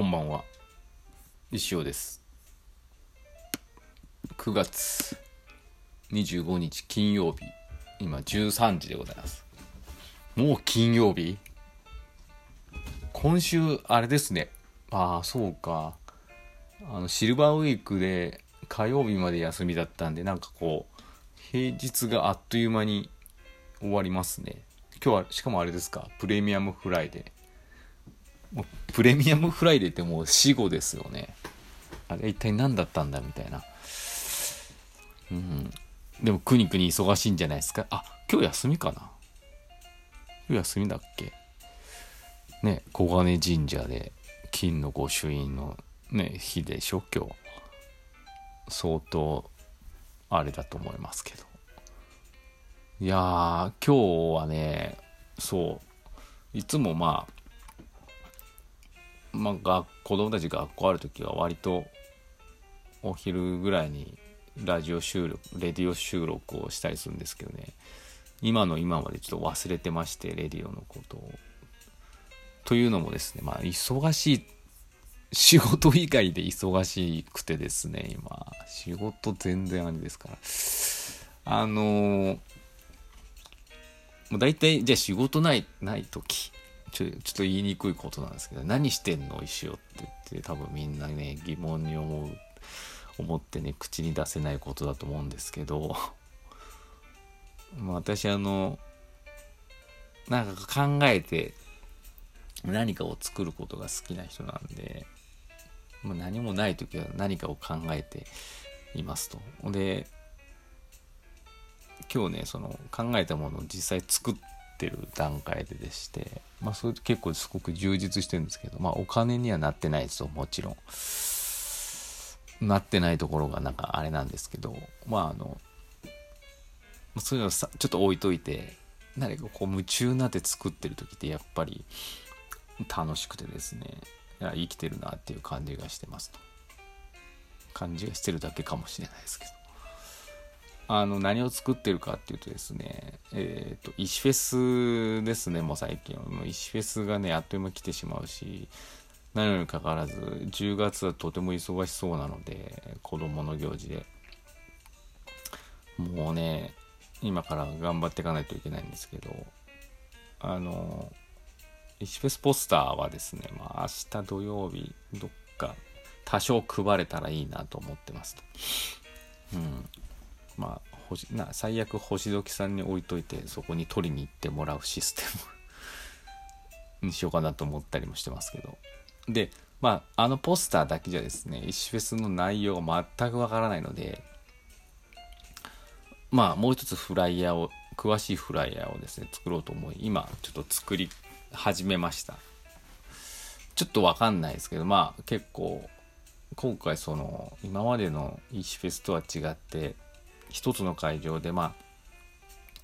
こんばんは、石尾です。9月25日金曜日、今13時でございます。もう金曜日。今週あれですね、そうか、シルバーウィークで火曜日まで休みだったんで、なんかこう平日があっという間に終わりますね。今日はしかもあれですか、プレミアムフライデー。プレミアムフライデーってもう死後ですよね。あれ一体何だったんだみたいな。でもくにくに忙しいんじゃないですか。今日休みかな。今日休みだっけね。小金神社で金の御朱印のね日でしょ今日。相当あれだと思いますけど。いやー、今日はね、そういつも子供たちが学校あるときは割とお昼ぐらいにレディオ収録をしたりするんですけどね、今の今までちょっと忘れてまして、レディオのことを。というのもですね、忙しい、仕事以外で忙しくてですね、今仕事全然ありですから、だいたいじゃあ仕事ないとき、ちょっと言いにくいことなんですけど、何してんの石尾って言って、多分みんなね疑問に思ってね口に出せないことだと思うんですけど、私なんか考えて何かを作ることが好きな人なんで、何もない時は何かを考えていますと。で今日ね、その考えたものを実際作ってる段階でして、それ結構すごく充実してるんですけど、お金にはなってないですよ、もちろんなってないところがなんかあれなんですけど、そういうのさちょっと置いといて、何かこう夢中になって作ってる時ってやっぱり楽しくてですね、生きてるなっていう感じがしてますと。感じがしてるだけかもしれないですけど、何を作ってるかっていうとですね、石フェスですね。もう最近石フェスがねあっという間来てしまうし、何よりかかわらず10月はとても忙しそうなので、子供の行事でもうね今から頑張っていかないといけないんですけど、石フェスポスターはですね、明日土曜日どっか多少配れたらいいなと思ってますと。最悪星時さんに置いといてそこに取りに行ってもらうシステムにしようかなと思ったりもしてますけど。でポスターだけじゃですね、石フェスの内容が全くわからないので、もう一つ詳しいフライヤーをですね作ろうと思い、今ちょっと作り始めました。ちょっとわかんないですけど、結構今回今までの石フェスとは違って、一つの会場で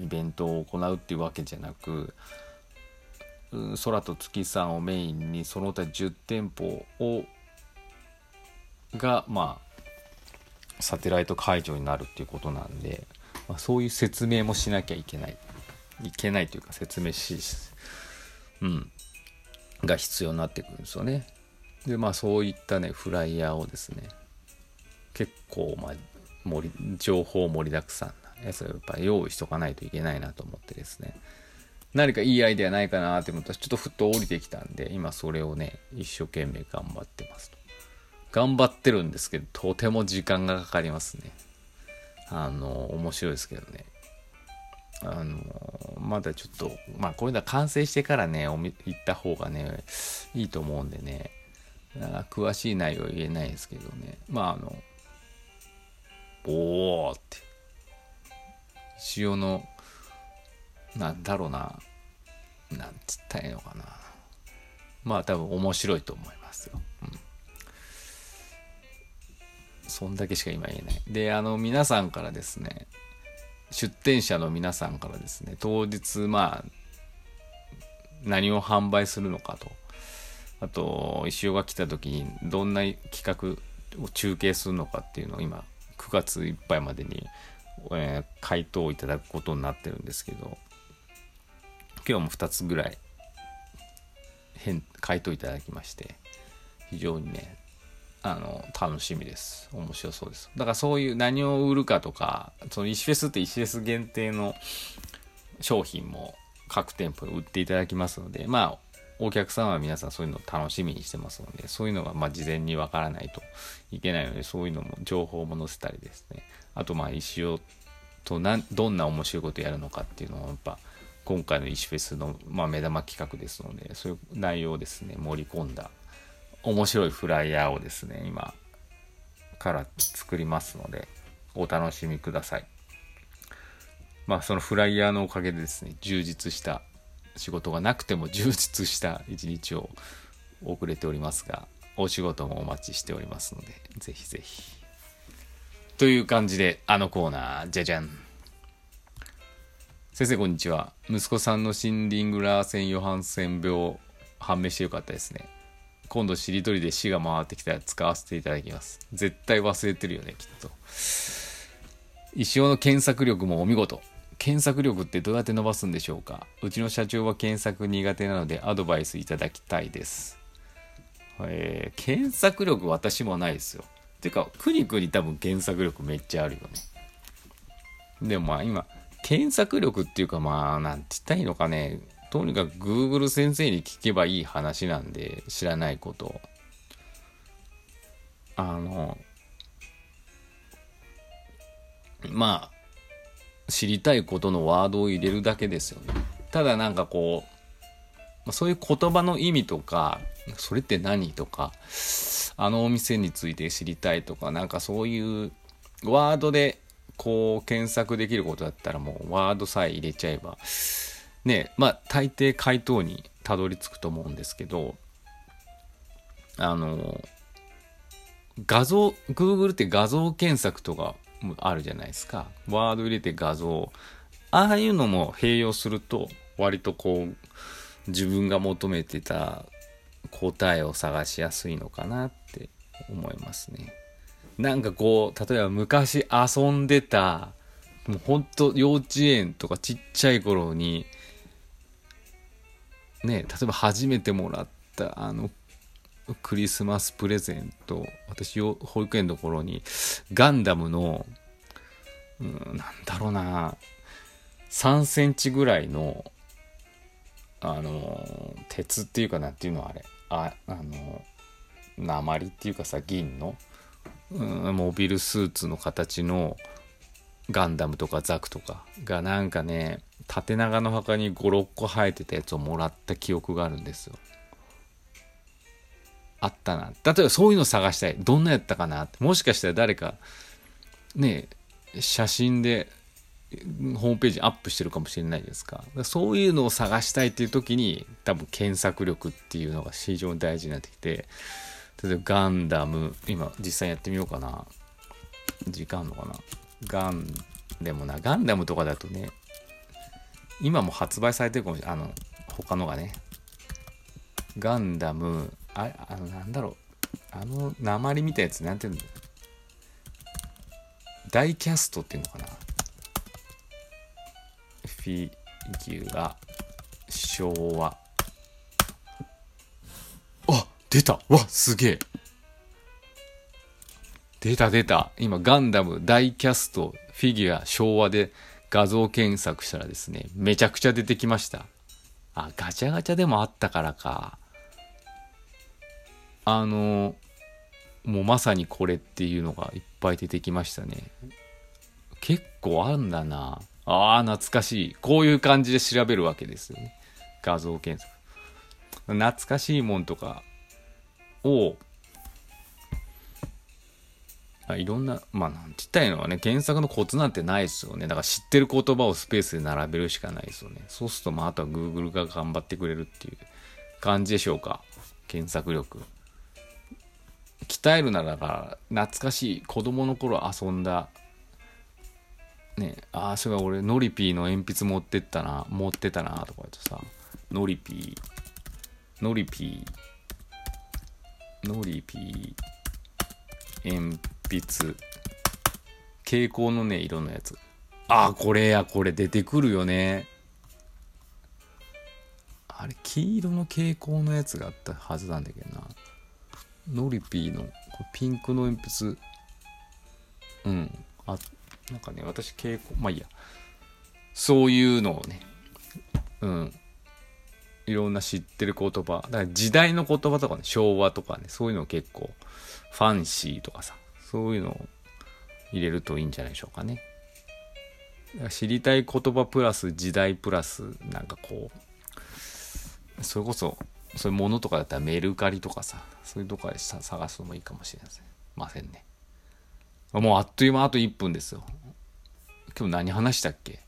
イベントを行うっていうわけじゃなく、空と月さんをメインにその他10店舗がサテライト会場になるっていうことなんで、そういう説明もしなきゃいけないというか、説明が必要になってくるんですよね。でそういったねフライヤーをですね、結構情報盛りだくさんなやつをやっぱ用意しとかないといけないなと思ってですね、何かいいアイデアないかなって思ったらちょっとふっと降りてきたんで、今それをね一生懸命頑張ってますと。頑張ってるんですけど、とても時間がかかりますね。面白いですけどね、まだちょっとこういうのは完成してからね行った方がねいいと思うんでね、詳しい内容は言えないですけどね、おーって石尾のなんつったらいいのかな、多分面白いと思いますよ。そんだけしか今言えない。で皆さんからですね、出店者の皆さんからですね、当日何を販売するのかと、あと石尾が来た時にどんな企画を中継するのかっていうのを今9月いっぱいまでに、回答をいただくことになってるんですけど、今日も2つぐらい回答いただきまして、非常にね、楽しみです。面白そうです。だからそういう何を売るかとか、その石フェスって石フェス限定の商品も各店舗で売っていただきますので、まあお客さんは皆さんそういうのを楽しみにしてますので、そういうのがまあ事前にわからないといけないので、そういうのも情報も載せたりですね。あとまあ石をとどんな面白いことをやるのかっていうのをやっぱ今回の石フェスのまあ目玉企画ですので、そういう内容をですね盛り込んだ面白いフライヤーをですね今から作りますのでお楽しみください。まあそのフライヤーのおかげでですね充実した仕事がなくても充実した一日を遅れておりますが、お仕事もお待ちしておりますのでぜひぜひという感じで、あのコーナーじゃじゃん。先生こんにちは。息子さんのシンディングラーセン・ヨハンセン病判明してよかったですね。今度しりとりで死が回ってきたら使わせていただきます。絶対忘れてるよねきっと。石尾の検索力もお見事。検索力ってどうやって伸ばすんでしょうか。うちの社長は検索苦手なのでアドバイスいただきたいです。検索力私もないですよ。てかくにくに多分検索力めっちゃあるよね。でもまあ今検索力っていうかまあなんて言ったらいいのかね。とにかく Google 先生に聞けばいい話なんで、知らないことを。まあ知りたいことのワードを入れるだけですよね。ただなんかこうそういう言葉の意味とかそれって何とかあのお店について知りたいとかなんかそういうワードでこう検索できることだったらもうワードさえ入れちゃえばね、まあ大抵回答にたどり着くと思うんですけど、画像 Google って画像検索とかあるじゃないですか。ワード入れて画像、ああいうのも併用すると割とこう自分が求めてた答えを探しやすいのかなって思いますね。なんかこう例えば昔遊んでた、もうほんと幼稚園とかちっちゃい頃にね、例えば初めてもらったクリスマスプレゼント、私を保育園の頃にガンダムのなんだろうな3センチぐらいの鉄っていうかなんていうのあれ鉛っていうかさ、銀のモビルスーツの形のガンダムとかザクとかがなんかね縦長の墓に5、6個生えてたやつをもらった記憶があるんですよ。あったな。例えばそういうの探したい。どんなやったかなって。もしかしたら誰かね写真でホームページアップしてるかもしれないですか。そういうのを探したいっていう時に多分検索力っていうのが非常に大事になってきて、例えばガンダム今実際やってみようかな。時間あるのかな。ガンダムとかだとね今も発売されてるかもしれない。他のがねガンダムなんだろう鉛みたいなやつなんていうの、ダイキャストっていうのかな、フィギュア昭和、あ出たわ、すげえ出た今ガンダムダイキャストフィギュア昭和で画像検索したらですねめちゃくちゃ出てきました。あガチャガチャでもあったからか、もうまさにこれっていうのがいっぱい出てきましたね。結構あるんだな。あ懐かしい。こういう感じで調べるわけですよね。画像検索。懐かしいもんとかをいろんなまあなんて言ったらいいのはね、検索のコツなんてないですよね。だから知ってる言葉をスペースで並べるしかないですよね。そうするとまああとは Google が頑張ってくれるっていう感じでしょうか。検索力。鍛えるならば懐かしい子供の頃遊んだね、ああそれが俺ノリピーの鉛筆持ってたなとか言うとさ、ノリピー鉛筆蛍光のね色のやつ、ああこれ出てくるよね。あれ黄色の蛍光のやつがあったはずなんだけどな。ノリピーのピンクの鉛筆、うん、あ、なんかね、私蛍光、まあいいや、そういうのをね、うん、いろんな知ってる言葉、だから時代の言葉とかね、昭和とかね、そういうのを結構ファンシーとかさ、そういうのを入れるといいんじゃないでしょうかね。知りたい言葉プラス時代プラスなんかこう、それこそそういうものとかだったらメルカリとかさ、そういうとこで探すのもいいかもしれませんね。もうあっという間あと1分ですよ。今日何話したっけ？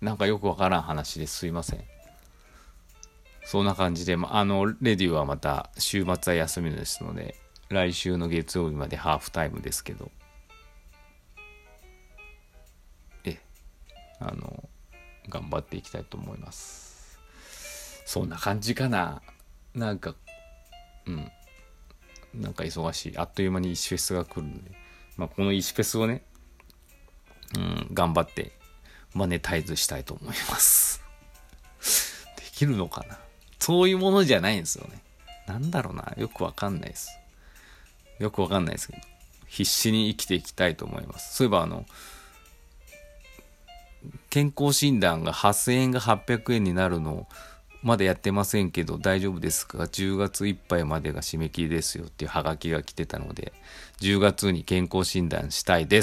なんかよくわからん話ですいません。そんな感じで、レディはまた週末は休みですので、来週の月曜日までハーフタイムですけど、頑張っていきたいと思います。そんな感じかな。なんか、うん。なんか忙しい。あっという間に石フェスが来るんで、まあ、この石フェスをね、うん、頑張ってマネタイズしたいと思います。できるのかな？そういうものじゃないんですよね。なんだろうな。よくわかんないです。よくわかんないですけど、必死に生きていきたいと思います。そういえば健康診断が8000円が800円になるのをまだやってませんけど大丈夫ですか、10月いっぱいまでが締め切りですよっていうハガキが来てたので、10月に健康診断したいです。